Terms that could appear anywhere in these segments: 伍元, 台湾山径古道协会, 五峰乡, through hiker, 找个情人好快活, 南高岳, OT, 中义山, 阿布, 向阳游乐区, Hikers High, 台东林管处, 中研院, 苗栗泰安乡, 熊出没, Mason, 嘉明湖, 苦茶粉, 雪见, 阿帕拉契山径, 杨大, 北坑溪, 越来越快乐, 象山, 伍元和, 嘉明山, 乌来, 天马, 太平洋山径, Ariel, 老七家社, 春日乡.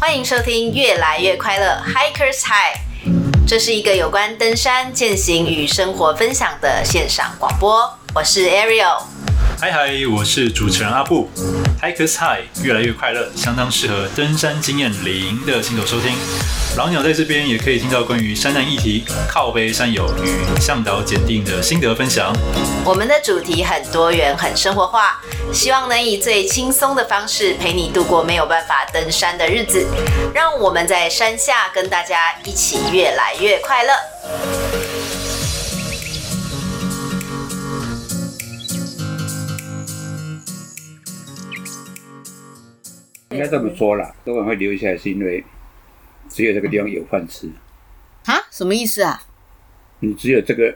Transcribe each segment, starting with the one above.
欢迎收听《越来越快乐 Hikers High》，这是一个有关登山、健行与生活分享的线上广播。我是 Ariel， 嗨嗨，我是主持人阿布。Hikers High 越来越快乐，相当适合登山经验零的新手收听。老鸟在这边也可以听到关于山难议题、靠背山友与向导检定的心得分享。我们的主题很多元、很生活化，希望能以最轻松的方式陪你度过没有办法登山的日子。让我们在山下跟大家一起越来越快乐。应该这么说啦，多人会留下来是因为只有这个地方有饭吃啊？什么意思啊？你只有这个，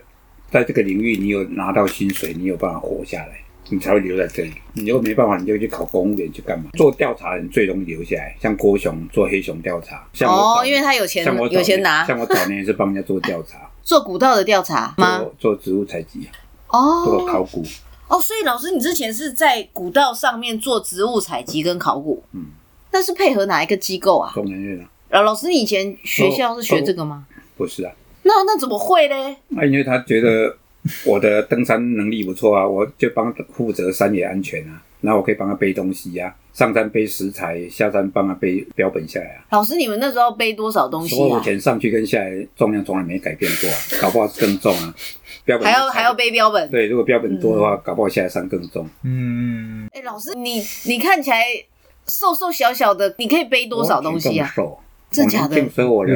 在这个领域，你有拿到薪水，你有办法活下来，你才会留在这里。你如果没办法，你就去考公务员去干嘛？做调查人最容易留下来，像郭雄做黑熊调查，像我因为他有钱，有钱拿。像我早年是帮人家做调查，做古道的调查吗？做植物采集哦，做考古哦。所以老师，你之前是在古道上面做植物采集跟考古，嗯，那是配合哪一个机构啊？中研院啊。老师，你以前学校是学这个吗？不是啊。那怎么会呢？因为他觉得我的登山能力不错啊，我就帮他负责山野安全啊，然后我可以帮他背东西啊，上山背食材，下山帮他背标本下来啊。老师，你们那时候背多少东西啊？所以我以前上去跟下来重量从来没改变过啊，搞不好更重啊。标本还要背标本？对，如果标本多的话，搞不好下山更重。嗯。老师，你看起来瘦瘦小小的，你可以背多少东西啊？真假的？你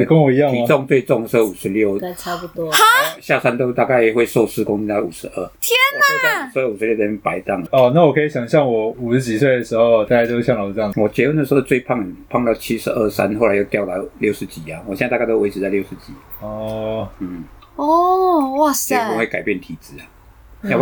跟我一样吗？体重最重是56，对，差不多。哈，下山都大概会瘦4公斤到52。天哪！所以56在那边摆荡。哦，那我可以想象我50几岁的时候，大概都像老师这样。我结婚的时候最胖，胖到72、3，后来又掉到60几啊。我现在大概都维持在60几。哦，嗯，哦，哇塞！结婚会改变体质啊。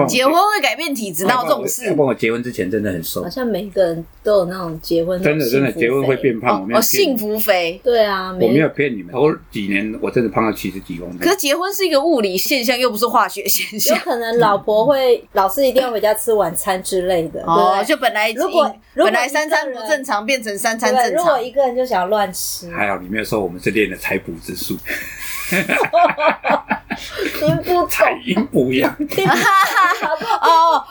结婚会改变体质，哪有这种事？要不然我结婚之前真的很瘦。好像每一个人都有那种结婚的幸福肥，真的结婚会变胖。我没有幸福肥，对啊，我没有骗你们。头几年我真的胖到70几公斤。可是结婚是一个物理现象，又不是化学现象。有可能老婆会，老是一定要回家吃晚餐之类的。哦，就本来3餐不正常，变成3餐正常。如果一个人就想要乱吃，还好你没有说我们是练了采补之术。您不懂，采阴补阳。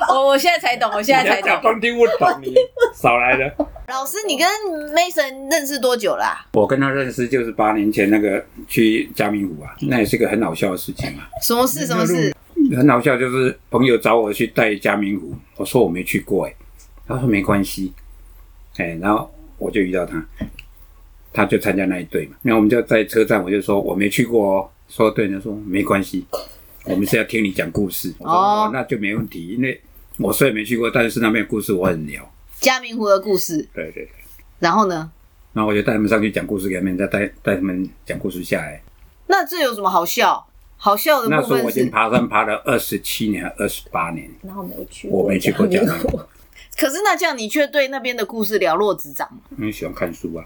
哦，我现在才懂。假装听不懂，你少来了。老师，你跟 Mason 认识多久了啊？我跟他认识就是8年前那个去嘉明湖啊，那也是个很好笑的事情啊。什么事？很好笑，就是朋友找我去带嘉明湖，我说我没去过哎，他说没关系，然后我就遇到他。他就参加那一队嘛，那我们就在车站，我就说我没去过哦，说对人家说没关系，我们是要听你讲故事。我说哦，那就没问题，因为我虽然没去过，但是那边的故事我很聊。嘉明湖的故事。对对对。然后呢？然后我就带他们上去讲故事给他们，再带他们讲故事下来。那这有什么好笑？好笑的部分是那时候我已经爬山爬了27年、28年，然后没去过，我没去过嘉明湖。可是那这样你却对那边的故事了若指掌。你喜欢看书啊？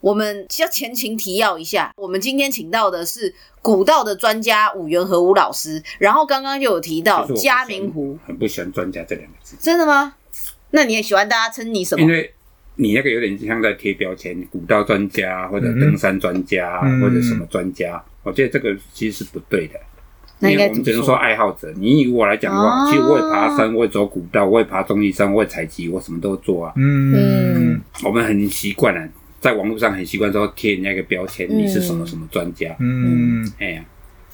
我们要前情提要一下，我们今天请到的是古道的专家伍元和伍老师，然后刚刚就有提到嘉明湖，很不喜欢专家这2个字。真的吗？那你也喜欢大家称你什么？因为你那个有点像在贴标签，古道专家或者登山专家、或者什么专家，我觉得这个其实是不对的。那应该怎么说？因为我们只能说爱好者。你以我来讲的话，其实我也爬山，我也走古道，我也爬中义山，我也采集，我什么都做啊。嗯，我们很习惯啊。在网络上很习惯说贴人家一个标签，你是什么什么专家，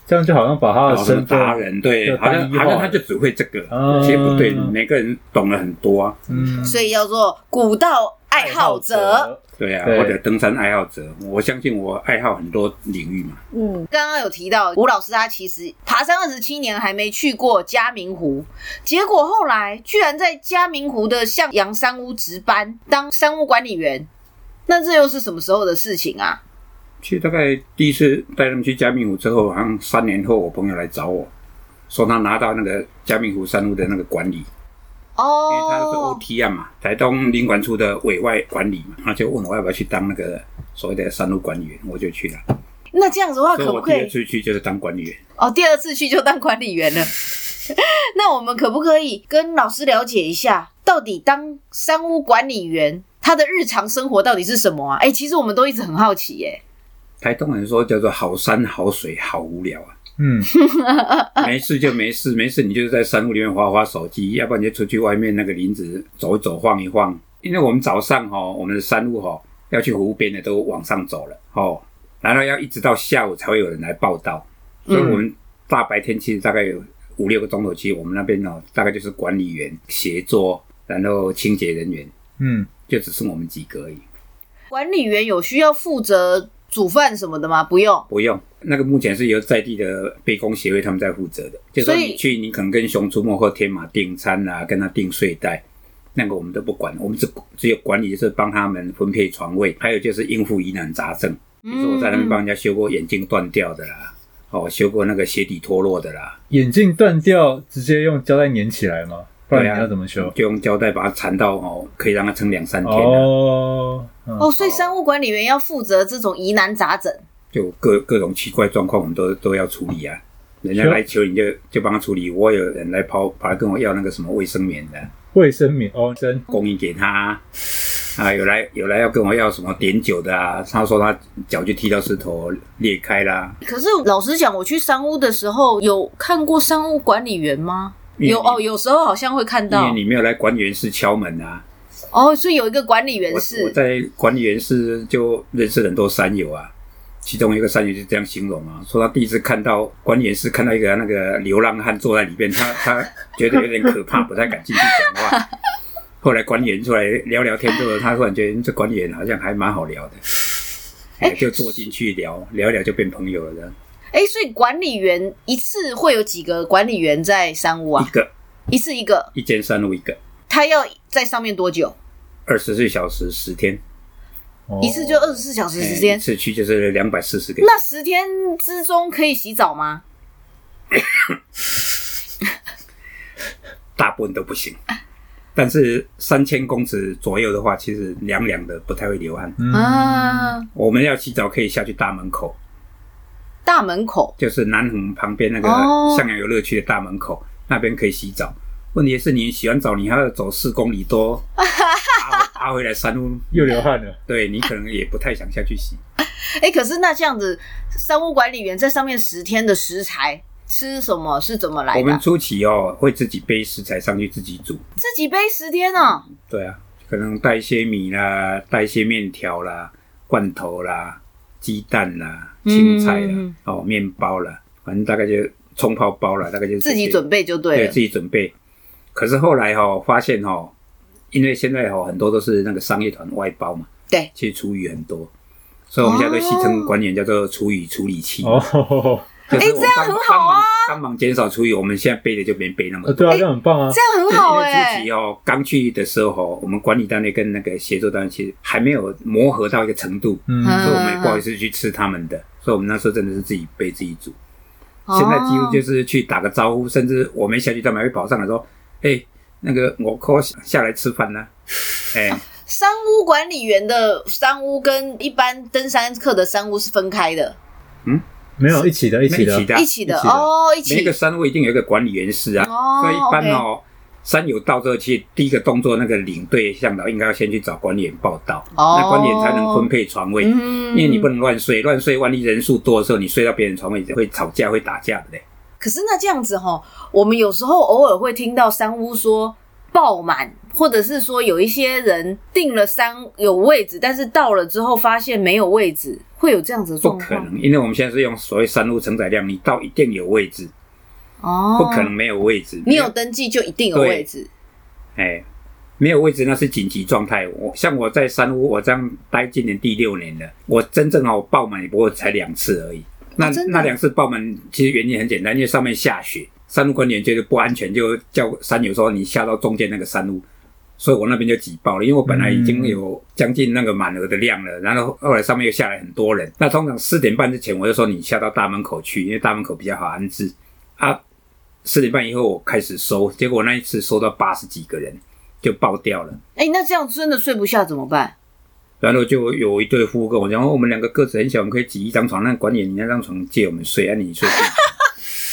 这样就好像把他的身份达人，对，好像他就只会这个，其实不对，每个人懂了很多啊，所以叫做古道爱好者，对啊，或者登山爱好者，我相信我爱好很多领域嘛，刚刚有提到伍老师他其实爬山27年还没去过嘉明湖，结果后来居然在嘉明湖的向阳山屋值班，当山屋管理员。那这又是什么时候的事情啊？其实大概第一次带他们去嘉明湖之后，好像3年后，我朋友来找我，说他拿到那个嘉明湖山屋的那个管理，因为他是 OT 案嘛，台东林管处的委外管理嘛，他就问我要不要去当那个所谓的山屋管理员，我就去了。那这样子的话，可不可以？所以我第2次去就是当管理员。哦，第2次去就当管理员了。那我们可不可以跟老师了解一下，到底当山屋管理员？他的日常生活到底是什么啊？哎、欸，其实我们都一直很好奇耶、欸。台东人说叫做好山好水好无聊啊。嗯，没事就没事，没事你就是在山屋里面滑滑手机，要不然就出去外面那个林子走一走晃一晃。因为我们早上齁，我们的山屋齁要去湖边的都往上走了齁，然后要一直到下午才会有人来报到，所以我们大白天其实大概有5-6个钟头，其实我们那边齁大概就是管理员、协作，然后清洁人员，嗯，就只剩我们几个而已。管理员有需要负责煮饭什么的吗？不用，不用。那个目前是由在地的杯弓协会他们在负责的，就是说你去，你可能跟熊出没或天马订餐啦、啊，跟他订睡袋，那个我们都不管，我们只有管理就是帮他们分配床位，还有就是应付疑难杂症。比如说我在那边帮人家修过眼镜断掉的啦，哦，修过那个鞋底脱落的啦。眼镜断掉直接用胶带粘起来吗？不然你要怎么修？就用胶带把它缠到哦，可以让它撑2-3天、啊。哦、嗯、哦，所以山屋管理员要负责这种疑难杂症，就各种奇怪状况，我们都要处理啊。人家来求你就帮他处理。我有人来跑来跟我要那个什么卫生棉的、啊，卫生棉哦，真供应给他啊。有来要跟我要什么碘酒的啊，他说他脚就踢到石头裂开啦。可是老实讲，我去山屋的时候有看过山屋管理员吗？有哦，有时候好像会看到，因为你没有来管理员室敲门啊。哦，所以有一个管理员室。我在管理员室就认识很多山友啊，其中一个山友就这样形容啊，说他第一次看到管理员室，看到一个那个流浪汉坐在里面，他觉得有点可怕，不太敢进去讲话。后来管理员出来聊聊天之后，他突然觉得这管理员好像还蛮好聊的，欸、就坐进去聊一聊就变朋友了这样。哎，所以管理员一次会有几个管理员在山屋啊？一次一个，一间山屋一个。他要在上面多久？24小时10天，一次就24小时10天。一次去就是240个。那10天之中可以洗澡吗？大部分都不行，但是3000公尺左右的话，其实凉凉的，不太会流汗。啊，我们要洗澡可以下去大门口。大门口就是南横旁边那个向阳游乐区的大门口，那边可以洗澡。问题是你洗完澡，你还要走4公里多，爬回来山屋又流汗了。对，你可能也不太想下去洗。欸，可是那这样子，山屋管理员在上面10天的食材吃什么是怎么来的？我们初期哦会自己背食材上去自己煮，自己背10天哦。对啊，可能带一些米啦，带一些面条啦、罐头啦、鸡蛋啦、青菜啦、哦，面包啦，反正大概就葱泡包啦，大概就自己准备就对了。对，自己准备。可是后来发现因为现在很多都是那个商业团外包嘛，对，其实厨余很多，所以我们现在都戏称管理员叫做厨余处理器。哦，就是这样很好啊，帮忙减少厨余。我们现在背的就没背那么多。对啊，这样很棒啊，这样很好哎。初期刚去的时候我们管理单位跟那个协作单位其实还没有磨合到一个程度，所以我们也不好意思去吃他们的，所以我们那时候真的是自己背自己煮。现在几乎就是去打个招呼，甚至我没下去，他们还会跑上来说：“欸，那个我靠下来吃饭啦。”欸。山屋管理员的山屋跟一般登山客的山屋是分开的。嗯。没有一起的哦，一起。每一个山屋一定有一个管理员室啊，哦，所以一般山友到这去，第一个动作那个领队向导应该要先去找管理员报到，哦，那管理员才能分配床位，因为你不能乱睡，万一人数多的时候你睡到别人床位会吵架会打架的嘞。可是那这样子我们有时候偶尔会听到山屋说爆满，或者是说有一些人订了有位置，但是到了之后发现没有位置，会有这样子的状况？不可能，因为我们现在是用所谓山屋承载量，你到一定有位置，哦，不可能没有位置。你有登记就一定有位置。哎，没有位置那是紧急状态。像我在山屋，我这样待今年第6年了，我真正我爆满也不过才2次而已。那2次爆满其实原因很简单，因为上面下雪。山屋管理员觉得不安全，就叫山友说你下到中间那个山屋，所以我那边就挤爆了，因为我本来已经有将近那个满额的量了，然后后来上面又下来很多人。那通常4点半之前我就说你下到大门口去，因为大门口比较好安置啊。4点半以后我开始收，结果那一次收到80几个人就爆掉了。欸，那这样真的睡不下怎么办？然后就有一对夫妇跟我讲，我们两个个子很小，我们可以挤一张床，那管理员你那张床借我们睡，啊你睡不着。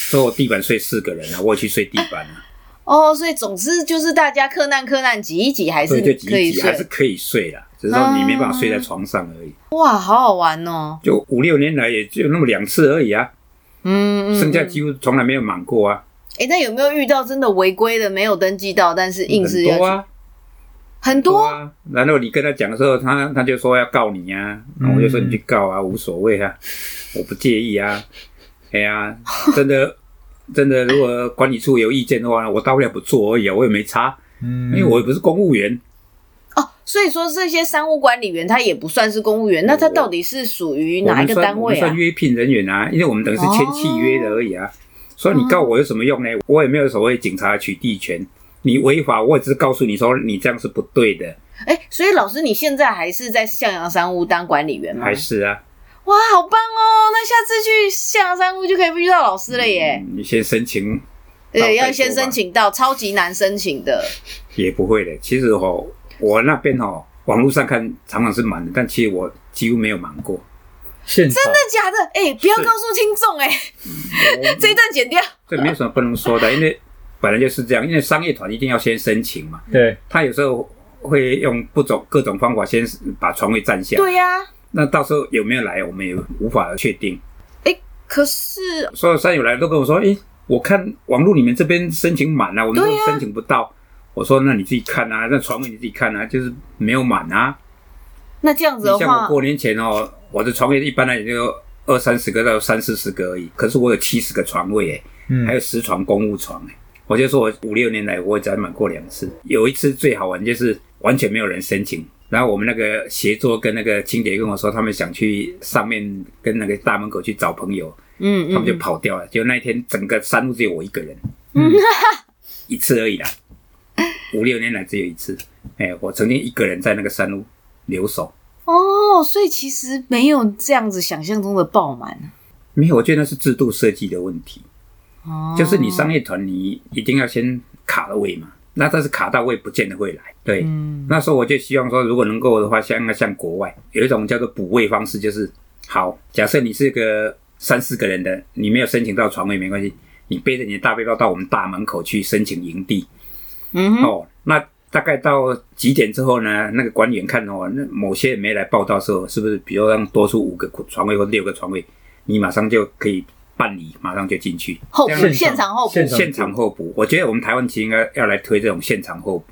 所以我地板睡4个人啊，我也去睡地板啊。哦，所以总之就是大家克难挤一挤还是可以睡，对，就挤一挤还是可以睡啦。只是说你没办法睡在床上而已。哇，好好玩哦！就5、6年来也就那么2次而已啊，剩下几乎从来没有满过啊。那有没有遇到真的违规的，没有登记到，但是硬是要去？很多啊。然后你跟他讲的时候，他就说要告你啊，然后我就说你去告啊，无所谓啊，我不介意啊。哎呀，真的真的，如果管理处有意见的话，我大不了不做而已啊，我也没差，因为我也不是公务员。所以说这些商务管理员他也不算是公务员，那他到底是属于哪一个单位啊？我们算约聘人员啊，因为我们等于是签契约的而已啊。所以你告我有什么用呢？我也没有所谓警察取缔权，你违法，我也只是告诉你说你这样是不对的。所以老师你现在还是在向阳商务当管理员吗？还是啊。哇，好棒哦！那下次去向阳商务就可以遇到老师了耶。你先申请。对，要先申请到，超级难申请的。也不会的，其实我那边网络上看常常是满的，但其实我几乎没有满过。真的假的？不要告诉听众这一段剪掉。这没有什么不能说的，因为本来就是这样，因为商业团一定要先申请嘛。对。他有时候会用各种方法先把床位占下。对呀。那到时候有没有来，我们也无法确定。可是所有山友来都跟我说，我看网络里面这边申请满了，我们都申请不到。我说那你自己看啊，那床位你自己看啊，就是没有满啊。那这样子的话，像我过年前我的床位一般来也就20-30个到30-40个而已，可是我有70个床位还有10床公务床我就说我5、6年来我只满过2次，有一次最好玩就是完全没有人申请，然后我们那个协作跟那个清洁跟我说他们想去上面跟那个大门口去找朋友，他们就跑掉了，结果那一天整个山路只有我一个人，一次而已啦。5、6年来只有一次，我曾经一个人在那个山路留守。所以其实没有这样子想象中的爆满。没有，我觉得那是制度设计的问题。就是你商业团你一定要先卡到位嘛，那但是卡到位不见得会来。对，那时候我就希望说，如果能够的话，像国外有一种叫做补位方式，就是好，假设你是个3-4个人的，你没有申请到床位没关系，你背着你的大背包到我们大门口去申请营地。那大概到几点之后呢？那个管理员看那某些人没来报道的时候，是不是比如让多出5个床位或6个床位，你马上就可以办理，马上就进去。现场候补。我觉得我们台湾其实应该要来推这种现场候补。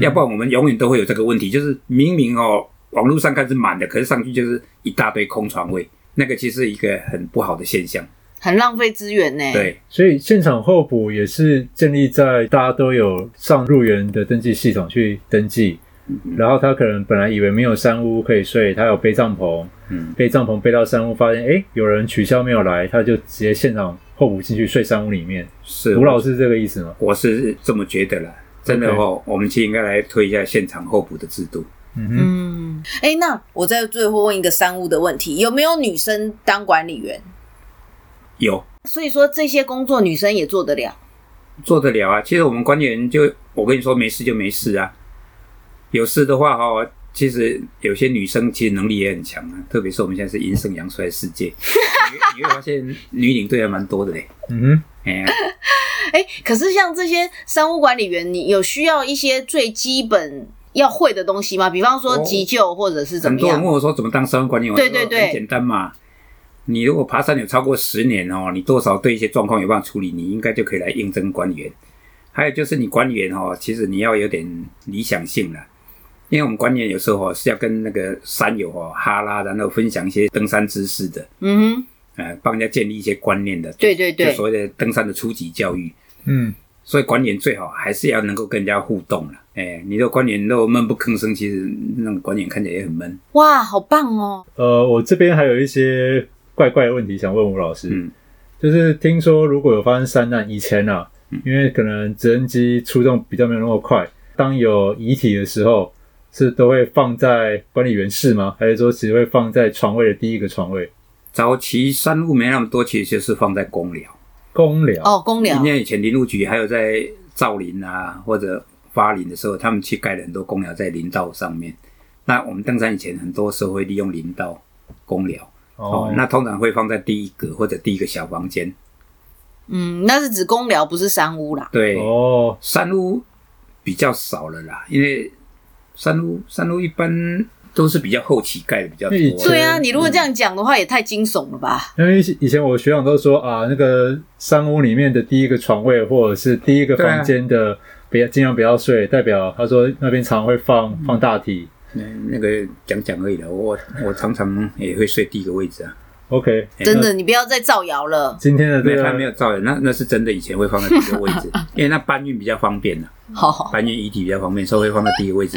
要不然我们永远都会有这个问题，就是明明网络上看是满的，可是上去就是一大堆空床位，那个其实是一个很不好的现象。很浪费资源呢。对，所以现场候补也是建立在大家都有上入园的登记系统去登记，然后他可能本来以为没有山屋可以睡，他有背帐篷，背帐篷背到山屋，发现有人取消没有来，他就直接现场候补进去睡山屋里面。是，吴老师这个意思吗？我是这么觉得啦，真的我们其实应该来推一下现场候补的制度。那我再最后问一个山屋的问题，有没有女生当管理员？有，所以说这些工作女生也做得了，做得了啊。其实我们管理员我跟你说没事就没事啊，有事的话其实有些女生其实能力也很强啊，特别是我们现在是阴盛阳衰的世界，你会发现女领队还蛮多的嘞。可是像这些商务管理员，你有需要一些最基本要会的东西吗？比方说急救或者是怎么样？很多人问我说怎么当商务管理员，对，很简单嘛。你如果爬山有超过10年你多少对一些状况有办法处理，你应该就可以来应征管理员。还有就是你管理员其实你要有点理想性啦，因为我们管理员有时候是要跟那个山友哈拉，然后分享一些登山知识的，帮人家建立一些观念的，对，就所谓的登山的初级教育。所以管理员最好还是要能够跟人家互动啦。你如果管理员都闷不吭声，其实那种管理员看起来也很闷。哇，好棒哦！我这边还有一些怪怪的问题想问吴老师，就是听说如果有发生山难，以前啊，因为可能直升机出动比较没有那么快，当有遗体的时候，是都会放在管理员室吗？还是说只会放在床位的第一个床位？早期山路没那么多，其实就是放在公寮公寮。因为以前林务局还有在造林啊或者发林的时候，他们去盖了很多公寮在林道上面。那我们登山以前很多时候会利用林道公寮。那通常会放在第一格或者第一个小房间。那是指公寮，不是山屋啦。对，山屋比较少了啦，因为山屋一般都是比较后期盖的比较多。对啊，你如果这样讲的话，也太惊悚了吧？因为以前我学长都说啊，那个山屋里面的第一个床位或者是第一个房间的，不要尽量不要睡，代表他说那边常会放大体。那个讲而已啦，我常常也会睡第一个位置啊。OK， 真的，你不要再造谣了。今天的对，他没有造谣，那是真的，以前会放在第一个位置，因为那搬运比较方便啦。好，搬运遗体比较方便，所以会放在第一个位置。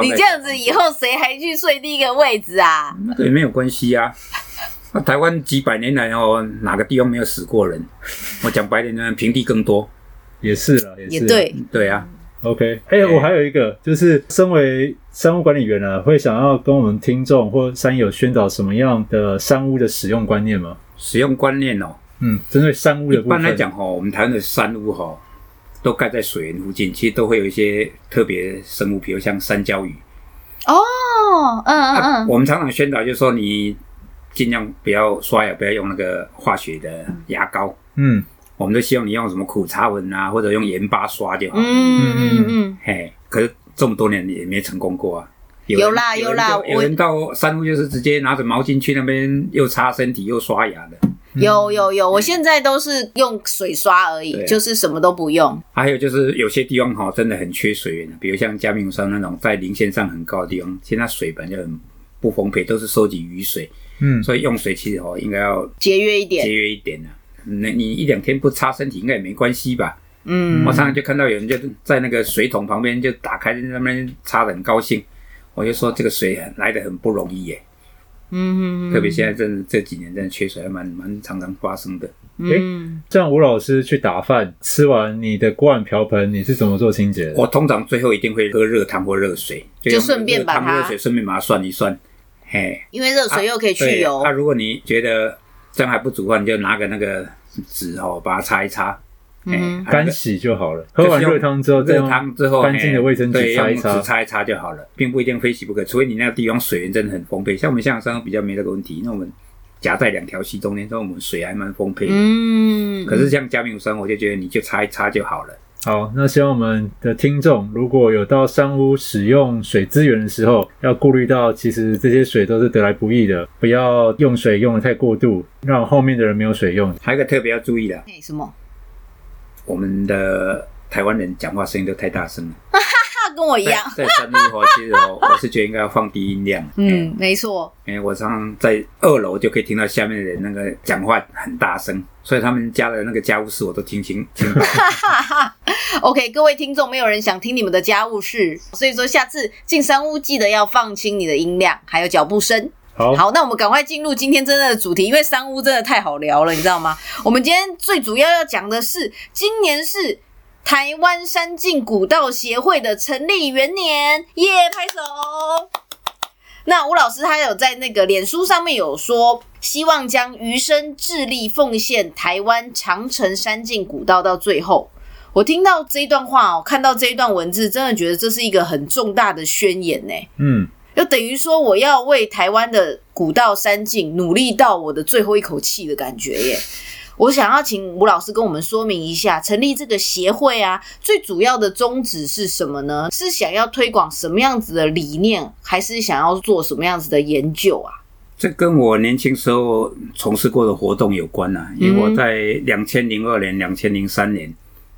你这样子以后谁还去睡第一个位置啊？那个也没有关系啊。台湾几百年来哦，哪个地方没有死过人？我讲白点，平地更多。也是啦，也是啦。也对，对啊。OK， 我还有一个，就是身为山屋管理员啊，会想要跟我们听众或山友宣导什么样的山屋的使用观念吗？使用观念哦，针对山屋的部分。一般来讲我们台湾的山屋都盖在水源附近，其实都会有一些特别生物，比如像山椒鱼。我们常常宣导就是说，你尽量不要刷牙，不要用那个化学的牙膏。我们都希望你用什么苦茶粉啊，或者用盐巴刷就好了。可是这么多年也没成功过啊。有啦，有人到山屋就是直接拿着毛巾去那边，又擦身体又刷牙的。有，我现在都是用水刷而已，就是什么都不用。还有就是有些地方真的很缺水源，比如像嘉明山那种在林线上很高的地方，现在水本就很不丰沛，都是收集雨水。所以用水其实应该要节约一点啊。你一两天不擦身体应该也没关系吧？我常常就看到有人就在那个水桶旁边就打开在那边擦得很高兴，我就说这个水来得很不容易耶。特别现在真的这几年真的缺水还蛮常常发生的。像吴老师去打饭，吃完你的锅碗瓢盆你是怎么做清洁的？我通常最后一定会喝热汤或热水，就顺便把它热水顺便把它涮一涮，因为热水又可以去油。如果你觉得这样还不足的话，你就拿个那个纸把它擦一擦，干洗就好了。喝完热汤之后，热汤之后干净的卫生纸擦一擦，用纸擦一擦就好了，并不一定非洗不可。除非你那个地方水源真的很丰沛，像我们象山比较没这个问题，那我们夹在两条溪中间，所以我们水还蛮丰沛的。可是像嘉明山，我就觉得你就擦一擦就好了。好，那希望我们的听众如果有到山屋使用水资源的时候，要顾虑到其实这些水都是得来不易的，不要用水用得太过度，让后面的人没有水用。还有一个特别要注意的，什么？我们的台湾人讲话声音都太大声了，跟我一样。在山屋其实我是觉得应该要放低音量。没错。我常常在2楼就可以听到下面的人那个讲话很大声，所以他们家的那个家务事我都听到。OK， 各位听众，没有人想听你们的家务事，所以说下次进山屋记得要放轻你的音量，还有脚步声。好，那我们赶快进入今天真正的主题，因为山屋真的太好聊了，你知道吗？我们今天最主要要讲的是，今年是台湾山径古道协会的成立元年，拍手。那吴老师他有在那个脸书上面有说，希望将余生致力奉献台湾长城山径古道到最后。我听到这一段话看到这一段文字，真的觉得这是一个很重大的宣言耶。就等于说我要为台湾的古道山径努力到我的最后一口气的感觉耶。我想要请吴老师跟我们说明一下，成立这个协会啊，最主要的宗旨是什么呢？是想要推广什么样子的理念，还是想要做什么样子的研究啊？这跟我年轻时候从事过的活动有关啊，因为我在2002年、2003年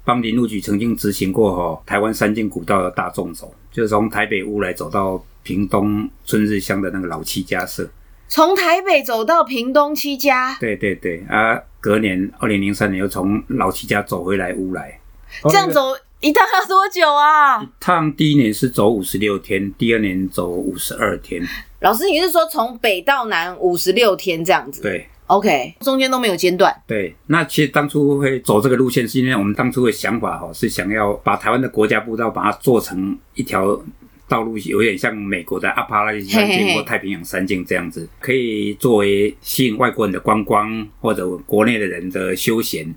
帮林务局曾经执行过台湾山径古道的大纵走，就是从台北乌来走到屏东春日乡的那个老七家社。从台北走到屏东七家，对啊，隔年2003年又从老七家走回来乌来。这样走一趟要多久啊？一趟第一年是走56天，第二年走52天。老师，你是说从北到南56天这样子？对。OK， 中间都没有间断。对，那其实当初会走这个路线，是因为我们当初的想法是想要把台湾的国家步道把它做成一条道路，有点像美国的阿帕拉契山径或太平洋山径这样子，可以作为吸引外国人的观光或者国内的人的休闲。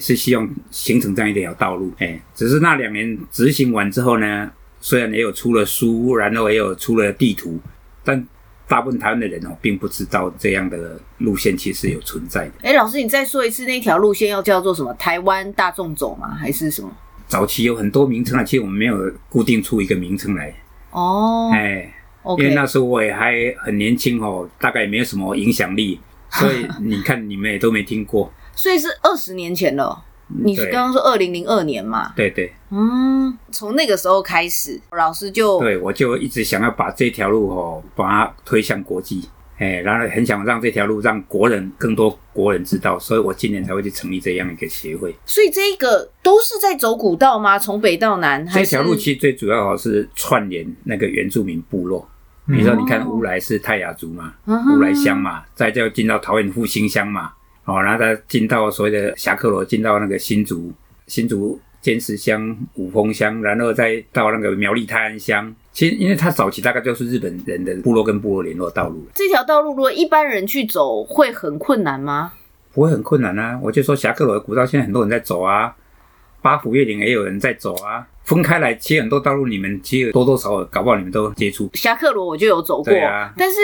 是希望形成这样一条道路。只是那2年执行完之后呢，虽然也有出了书，然后也有出了地图，但大部分台湾的人并不知道这样的路线其实有存在的。老师，你再说一次那条路线要叫做什么？台湾大纵走吗？还是什么？早期有很多名称，其实我们没有固定出一个名称来。哦，哎，因为那时候我也还很年轻哦，大概也没有什么影响力，所以你看你们也都没听过。所以是20年前了。你刚刚说2002年嘛？对对，嗯，从那个时候开始，老师就对我就一直想要把这条路哦，把它推向国际，哎，然后很想让这条路让国人更多国人知道，所以我今年才会去成立这样一个协会。所以这个都是在走古道吗？从北到南？这条路其实最主要是串联那个原住民部落。比如说，你看乌来是泰雅族嘛，乌来乡嘛，再就进到桃园复兴乡嘛。哦，然后他进到所谓的侠客罗，进到那个新竹尖石乡、五峰乡，然后再到那个苗栗泰安乡。其实，因为他早期大概就是日本人的部落跟部落联络道路。这条道路如果一般人去走，会很困难吗？不会很困难啊！我就说侠客罗的古道现在很多人在走啊，八福越岭也有人在走啊。分开来，其实很多道路你们其实多多少少，搞不好你们都接触。侠客罗我就有走过，啊、但是。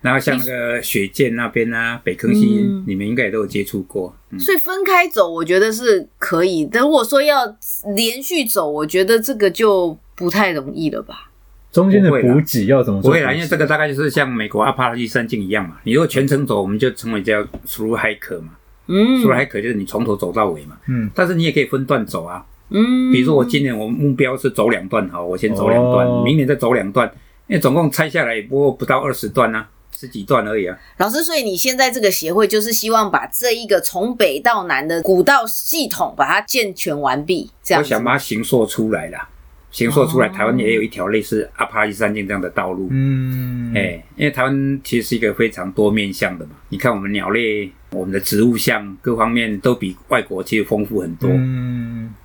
然后像那个雪见那边啊，北坑溪、你们应该也都有接触过、所以分开走我觉得是可以，但如果说要连续走，我觉得这个就不太容易了吧。中间的补给要怎么做？不会啦，因为这个大概就是像美国阿帕拉契山径一样嘛，你如果全程走，我们就称为叫 through hiker 嘛，through hiker 就是你从头走到尾嘛，但是你也可以分段走啊，比如说我今年我目标是走2段，好，我先走2段、明年再走2段，因为总共拆下来也不到20段啊，10几段而已啊。老师，所以你现在这个协会就是希望把这一个从北到南的古道系统把它健全完毕，这样子。我想把它形塑出来啦，形塑出来，台湾也有一条类似阿帕拉契山径这样的道路。因为台湾其实是一个非常多面向的嘛，你看我们鸟类、我们的植物相各方面都比外国其实丰富很多。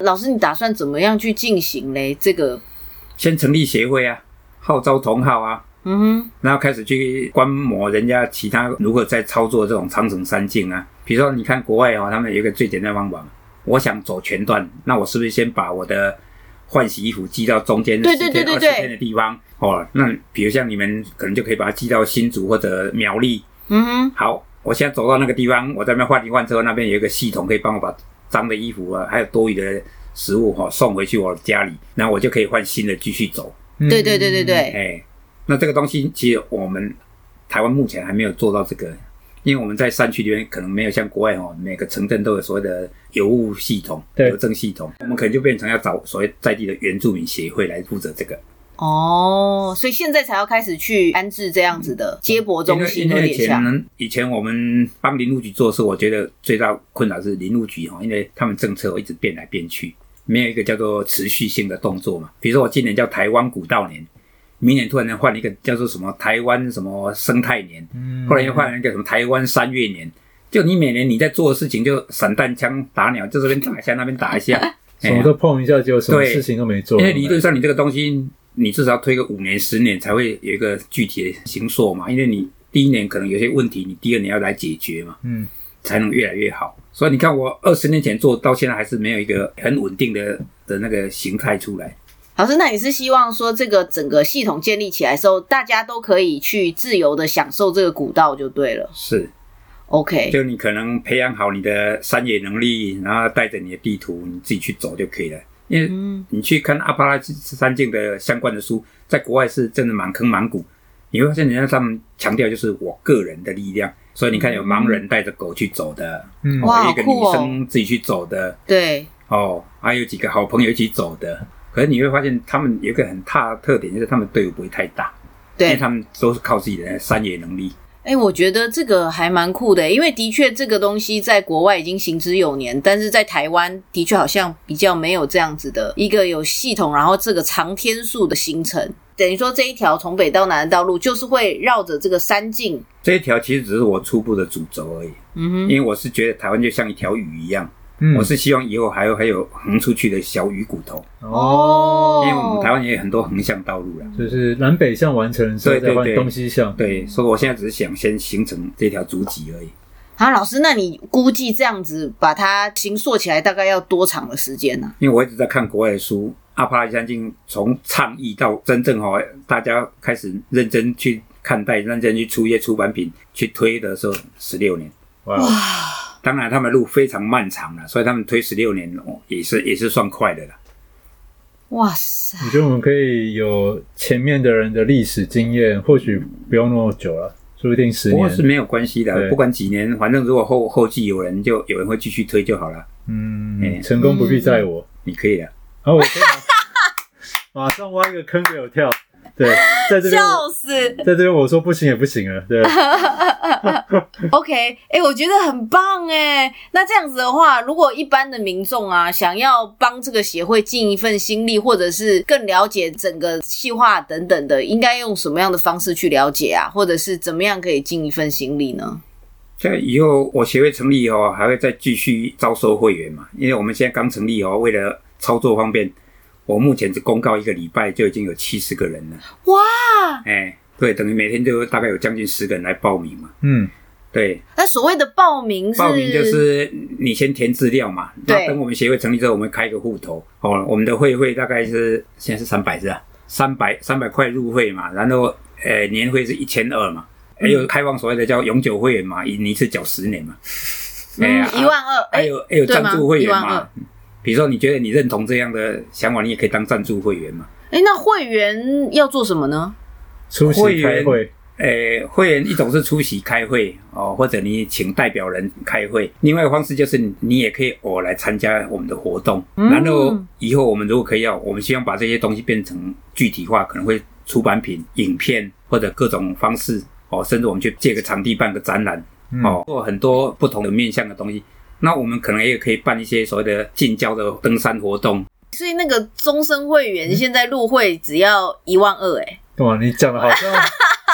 老师，你打算怎么样去进行嘞？这个先成立协会啊，号召同好啊。然后开始去观摩人家其他如何在操作这种长程山径啊，比如说你看国外哦，他们有一个最简单的方法，我想走全段，那我是不是先把我的换洗衣服寄到中间10天、20天的地方哦？那比如像你们可能就可以把它寄到新竹或者苗栗。好，我现在走到那个地方，我在那边换一换之后，那边有一个系统可以帮我把脏的衣服啊，还有多余的食物哦送回去我家里，然后我就可以换新的继续走。那这个东西其实我们台湾目前还没有做到这个，因为我们在山区里面可能没有像国外哦，每个城镇都有所谓的邮务系统、邮政系统，我们可能就变成要找所谓在地的原住民协会来负责这个。哦，所以现在才要开始去安置这样子的接驳中心，有点像以前我们帮林务局做事，我觉得最大困扰是林务局哦，因为他们政策一直变来变去，没有一个叫做持续性的动作嘛。比如说我今年叫台湾古道年。明年突然换一个叫做什么台湾什么生态年，后来又换了一个什么台湾山岳年，就你每年你在做的事情就散弹枪打鸟，就这边打一下那边打一下，什么都碰一下，就什么事情都没做。因为理论上你这个东西你至少要推个5年10年才会有一个具体的形塑嘛，因为你第一年可能有些问题，你第二年要来解决嘛，才能越来越好。所以你看我20年前做到现在还是没有一个很稳定的那个形态出来。老师，那你是希望说这个整个系统建立起来的时候，大家都可以去自由的享受这个古道就对了。是 OK， 就你可能培养好你的山野能力，然后带着你的地图你自己去走就可以了。因为你去看阿帕拉契山径的相关的书，在国外是真的满坑满谷，你会发现人家他们强调就是我个人的力量，所以你看有盲人带着狗去走的，有一个女生自己去走的，对哦，还有几个好朋友一起走的。可是你会发现他们有一个很大的特点，就是他们队伍不会太大，因为他们都是靠自己的山野能力。我觉得这个还蛮酷的，因为的确这个东西在国外已经行之有年，但是在台湾的确好像比较没有这样子的一个有系统，然后这个长天数的行程，等于说这一条从北到南的道路就是会绕着这个山径。这一条其实只是我初步的主轴而已，因为我是觉得台湾就像一条鱼一样，我是希望以后还有横出去的小鱼骨头哦，因为我们台湾也有很多横向道路啦，就是南北向完成，所以再换东西向。对，所以我现在只是想先形成这条主脊而已。好，老师，那你估计这样子把它形塑起来大概要多长的时间呢？因为我一直在看国外的书，阿帕拉契山径从倡议到真正大家开始认真去看待，认真去出一些出版品去推的时候，16年。哇！当然他们路非常漫长了，所以他们推16年也是算快的了。哇塞！我觉得我们可以有前面的人的历史经验，或许不用那么久了，说不定10年。不过是没有关系的，不管几年，反正如果后继有人会继续推就好了。嗯，欸、成功不必在我，你可以的。好，我可以马上挖一个坑给我跳。对，在这边，笑死！在这边我说不行也不行了，对。OK， 哎、欸，我觉得很棒哎。那这样子的话，如果一般的民众啊，想要帮这个协会尽一份心力，或者是更了解整个企划等等的，应该用什么样的方式去了解啊？或者是怎么样可以尽一份心力呢？像以后我协会成立以后，还会再继续招收会员嘛？因为我们现在刚成立哦，为了操作方便。我目前只公告一个礼拜就已经有70个人了。哇！哎，对，等于每天就大概有将近10个人来报名嘛。嗯，对。那所谓的报名就是你先填资料嘛。对。等我们协会成立之后，我们开一个户头。哦，我们的会费大概是现在是300是吧？300块入会嘛，然后年会是1200嘛。还有开放所谓的叫永久会员嘛，你一次缴10年嘛。12,000。还有赞助会员嘛。比如说你觉得你认同这样的想法，你也可以当赞助会员嘛。那会员要做什么呢？出席开会。会员一种是出席开会哦，或者你请代表人开会。另外一个方式就是你也可以偶尔来参加我们的活动。然后以后我们如果可以我们希望把这些东西变成具体化，可能会出版品、影片或者各种方式哦，甚至我们去借个场地办个展览哦，做很多不同的面向的东西。那我们可能也可以办一些所谓的近郊的登山活动，所以那个终身会员现在入会只要12,000哎！哇，你讲的好像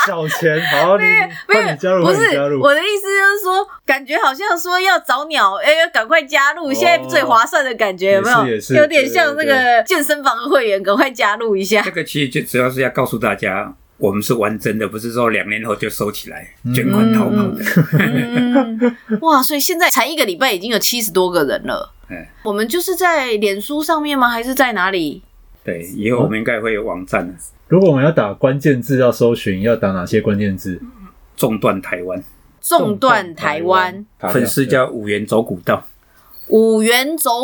小钱，好，你快加入，不是我的意思就是说，感觉好像说要早鸟，要赶快加入，现在最划算的感觉有没有？也是有点像那个健身房的会员，赶快加入一下。这个其实就主要是要告诉大家。我们是完整的，不是说2年后就收起来捐款逃跑的。哇，所以现在才一个礼拜已经有70多个人了。我们就是在脸书上面吗？还是在哪里？对，以后我们应该会有网站了。如果我们要打关键字要搜寻，要打哪些关键字？纵断台湾，粉丝叫5元走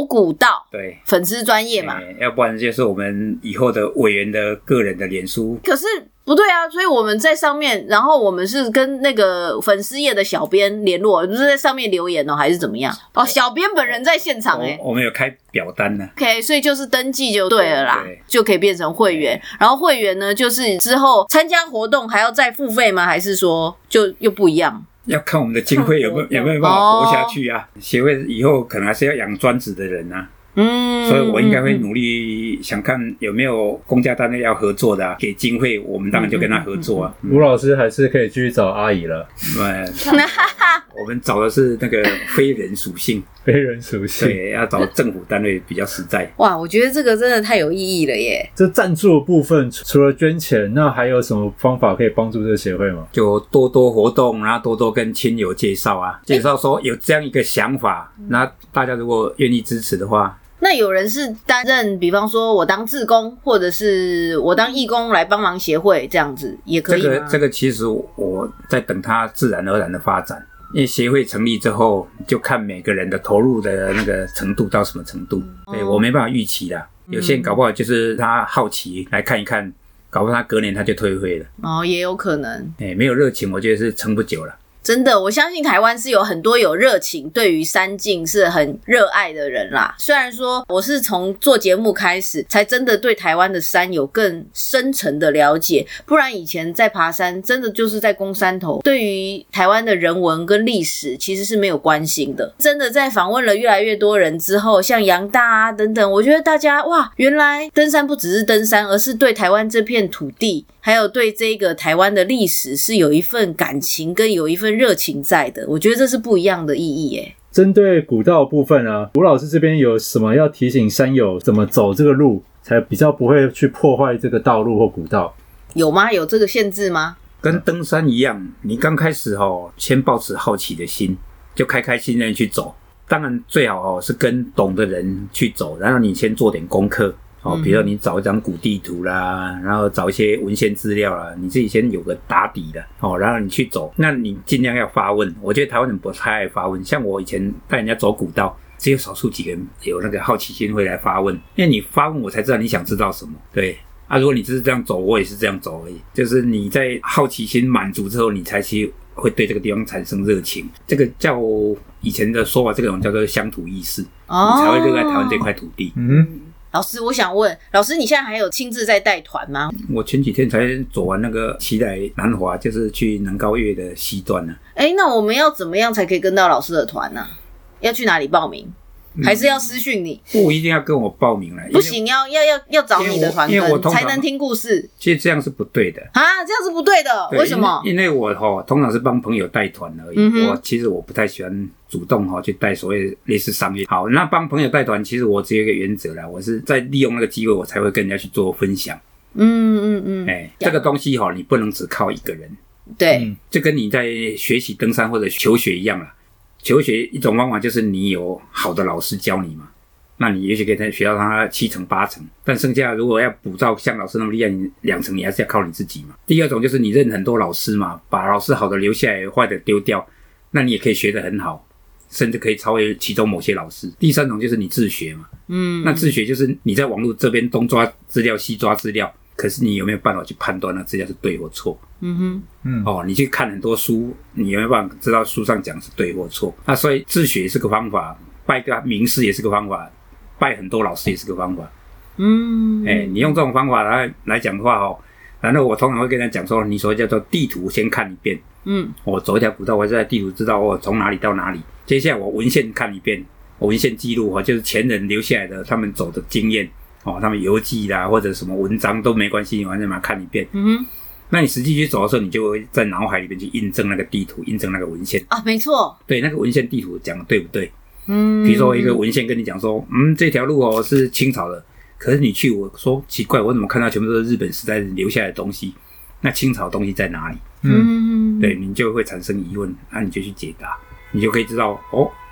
古道，对，粉丝专业嘛，要不然就是我们以后的委员的个人的脸书。可是不对啊，所以我们在上面，然后我们是跟那个粉丝页的小编联络，就是在上面留言哦，还是怎么样？哦，小编本人在现场我们有开表单呢。OK， 所以就是登记就对了啦，对，就可以变成会员。然后会员呢，就是之后参加活动还要再付费吗？还是说就又不一样？要看我们的经费有没有办法活下去啊！协会以后可能还是要养专职的人啊。所以我应该会努力想看有没有公家单位要合作的啊，给经费我们当然就跟他合作啊。吴老师还是可以继续找阿姨了。我们找的是那个非人属性，对，要找政府单位比较实在。哇，我觉得这个真的太有意义了耶！这赞助的部分除了捐钱，那还有什么方法可以帮助这个协会吗？就多多活动，然后多多跟亲友介绍啊，介绍说有这样一个想法，那大家如果愿意支持的话。那有人是担任，比方说我当志工，或者是我当义工来帮忙协会这样子，也可以吗？这个其实我在等它自然而然的发展，因为协会成立之后，就看每个人的投入的那个程度到什么程度。对，我没办法预期啦，有些人搞不好就是他好奇来看一看，搞不好他隔年他就退会了。哦，也有可能。没有热情，我觉得是撑不久了。真的，我相信台湾是有很多有热情，对于山径是很热爱的人啦。虽然说我是从做节目开始，才真的对台湾的山有更深层的了解，不然以前在爬山，真的就是在攻山头，对于台湾的人文跟历史其实是没有关心的。真的在访问了越来越多人之后，像杨大啊等等，我觉得大家哇，原来登山不只是登山，而是对台湾这片土地，还有对这个台湾的历史是有一份感情跟有一份热情在的，我觉得这是不一样的意义耶。针对古道部分啊，吴老师这边有什么要提醒山友怎么走这个路，才比较不会去破坏这个道路或古道？有吗？有这个限制吗？跟登山一样，你刚开始先抱持好奇的心，就开开心心去走。当然最好是跟懂的人去走，然后你先做点功课。比如说你找一张古地图啦，然后找一些文献资料啦，你自己先有个打底啦，然后你去走。那你尽量要发问，我觉得台湾人不太爱发问，像我以前带人家走古道，只有少数几个人有那个好奇心会来发问，因为你发问我才知道你想知道什么。对啊，如果你只是这样走，我也是这样走而已。就是你在好奇心满足之后，你才去会对这个地方产生热情。这个叫以前的说法，这种叫做乡土意识，你才会热爱台湾这块土地。嗯。老师，我想问老师，你现在还有亲自在带团吗？我前几天才走完那个奇来南华，就是去南高岳的西端了。那我们要怎么样才可以跟到老师的团呢？要去哪里报名？还是要私讯你？不一定要跟我报名了，不行，要找你的团跟才能听故事。其实这样是不对的啊，这样是不对的。对，为什么？因为我通常是帮朋友带团而已。我其实不太喜欢主动去带所谓类似商业。好，那帮朋友带团，其实我只有一个原则啦，我是在利用那个机会，我才会跟人家去做分享。这个东西你不能只靠一个人。对，就跟你在学习登山或者求学一样啦。求学一种方法就是你有好的老师教你嘛，那你也许可以学到他7成8成，但剩下如果要补到像老师那么厉害2成，你还是要靠你自己嘛。第二种就是你认很多老师嘛，把老师好的留下来，坏的丢掉，那你也可以学得很好，甚至可以超越其中某些老师。第三种就是你自学嘛，那自学就是你在网络这边东抓资料西抓资料，可是你有没有办法去判断那资料是对或错？你去看很多书，你有没有办法知道书上讲是对或错？那所以自学也是个方法，拜个名师也是个方法，拜很多老师也是个方法。你用这种方法来讲的话然后我通常会跟他讲说，你所谓叫做地图先看一遍。我走一条古道，我在地图知道我从哪里到哪里。接下来我文献看一遍，我文献记录就是前人留下来的他们走的经验。他们游记啦或者什么文章都没关系，你完全把它看一遍。那你实际去走的时候，你就会在脑海里面去印证那个地图，印证那个文献啊，没错。对，那个文献地图讲的对不对？比如说一个文献跟你讲说，这条路是清朝的，可是你去我说奇怪，我怎么看到全部都是日本时代留下来的东西？那清朝的东西在哪里？对，你就会产生疑问，那你就去解答，你就可以知道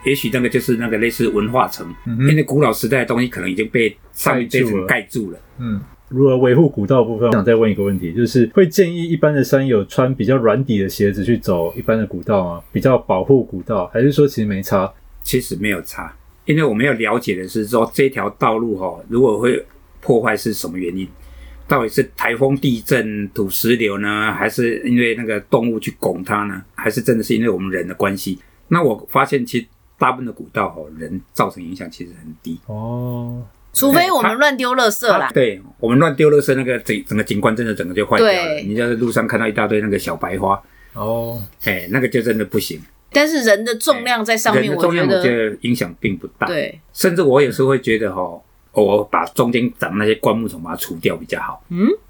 也许那个就是那个类似文化层，因为古老时代的东西可能已经被上面这层盖住了。如何维护古道的部分，我想再问一个问题，就是会建议一般的山友穿比较软底的鞋子去走一般的古道吗？比较保护古道，还是说其实没差？其实没有差，因为我们要了解的是说这条道路如果会破坏是什么原因，到底是台风、地震、土石流呢，还是因为那个动物去拱它呢，还是真的是因为我们人的关系？那我发现其实大部分的古道人造成影响其实很低除非我们乱丢垃圾啦。对，我们乱丢垃圾，那个整个景观真的整个就坏掉了。你在路上看到一大堆那个小白花那个就真的不行。但是人的重量在上面，我觉得影响并不大。对，甚至我有时候会觉得我把中间长那些灌木丛把它除掉比较好。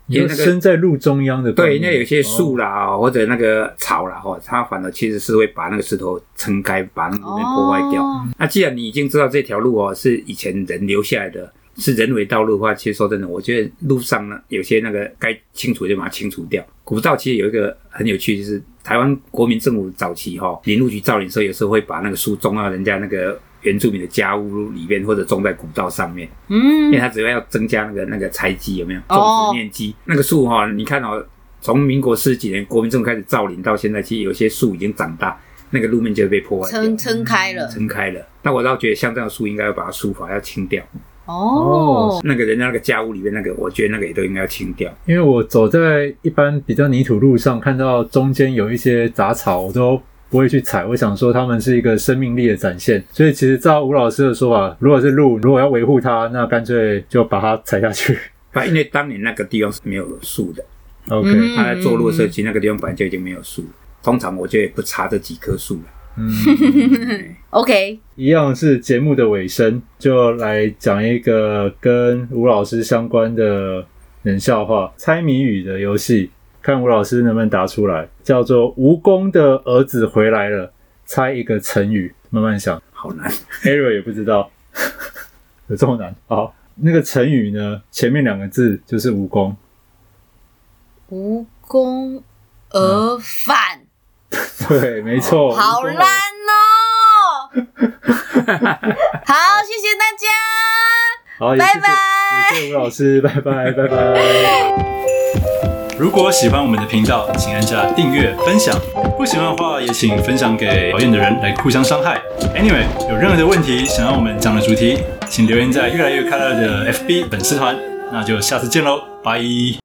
因为生在路中央的对，因为有些树啦或者那个草啦它反而其实是会把那个石头撑开，把那个路面破坏掉。那既然你已经知道这条路是以前人留下来的，是人为道路的话，其实说真的，我觉得路上呢有些那个该清除就把它清除掉。古道其实有一个很有趣，就是台湾国民政府早期林务局造林的时候，有时候会把那个树种到人家那个原住民的家屋里面，或者种在古道上面。因为它只要增加那个采集有没有种植面积。那个树你看从民国40几年国民政府开始造林到现在，其实有些树已经长大，那个路面就会被破坏掉，撑开了。那我倒觉得像这样的树应该要把它疏伐，要清掉。那个人家那个家屋里面那个，我觉得那个也都应该要清掉。因为我走在一般比较泥土路上，看到中间有一些杂草，我都不会去踩，我想说他们是一个生命力的展现。所以其实照吴老师的说法，如果是路，如果要维护它，那干脆就把它踩下去。因为当年那个地方是没有树的。OK， 他在做路设计，那个地方本来就已经没有树了。通常我觉得也不差这几棵树了。OK， 一样是节目的尾声，就来讲一个跟吴老师相关的冷笑话，猜谜语的游戏。看吴老师能不能答出来，叫做蜈蚣的儿子回来了，猜一个成语。慢慢想，好难。Ariel 也不知道有这么难。好，那个成语呢，前面2个字就是蜈蚣。蜈蚣而返。对，没错。好烂好，谢谢大家。好，拜拜。谢谢吴老师，拜拜，拜拜。如果喜欢我们的频道，请按下订阅、分享。不喜欢的话，也请分享给讨厌的人来互相伤害。Anyway， 有任何的问题想要我们讲的主题，请留言在越来越快乐的FB 粉丝团。那就下次见喽，拜。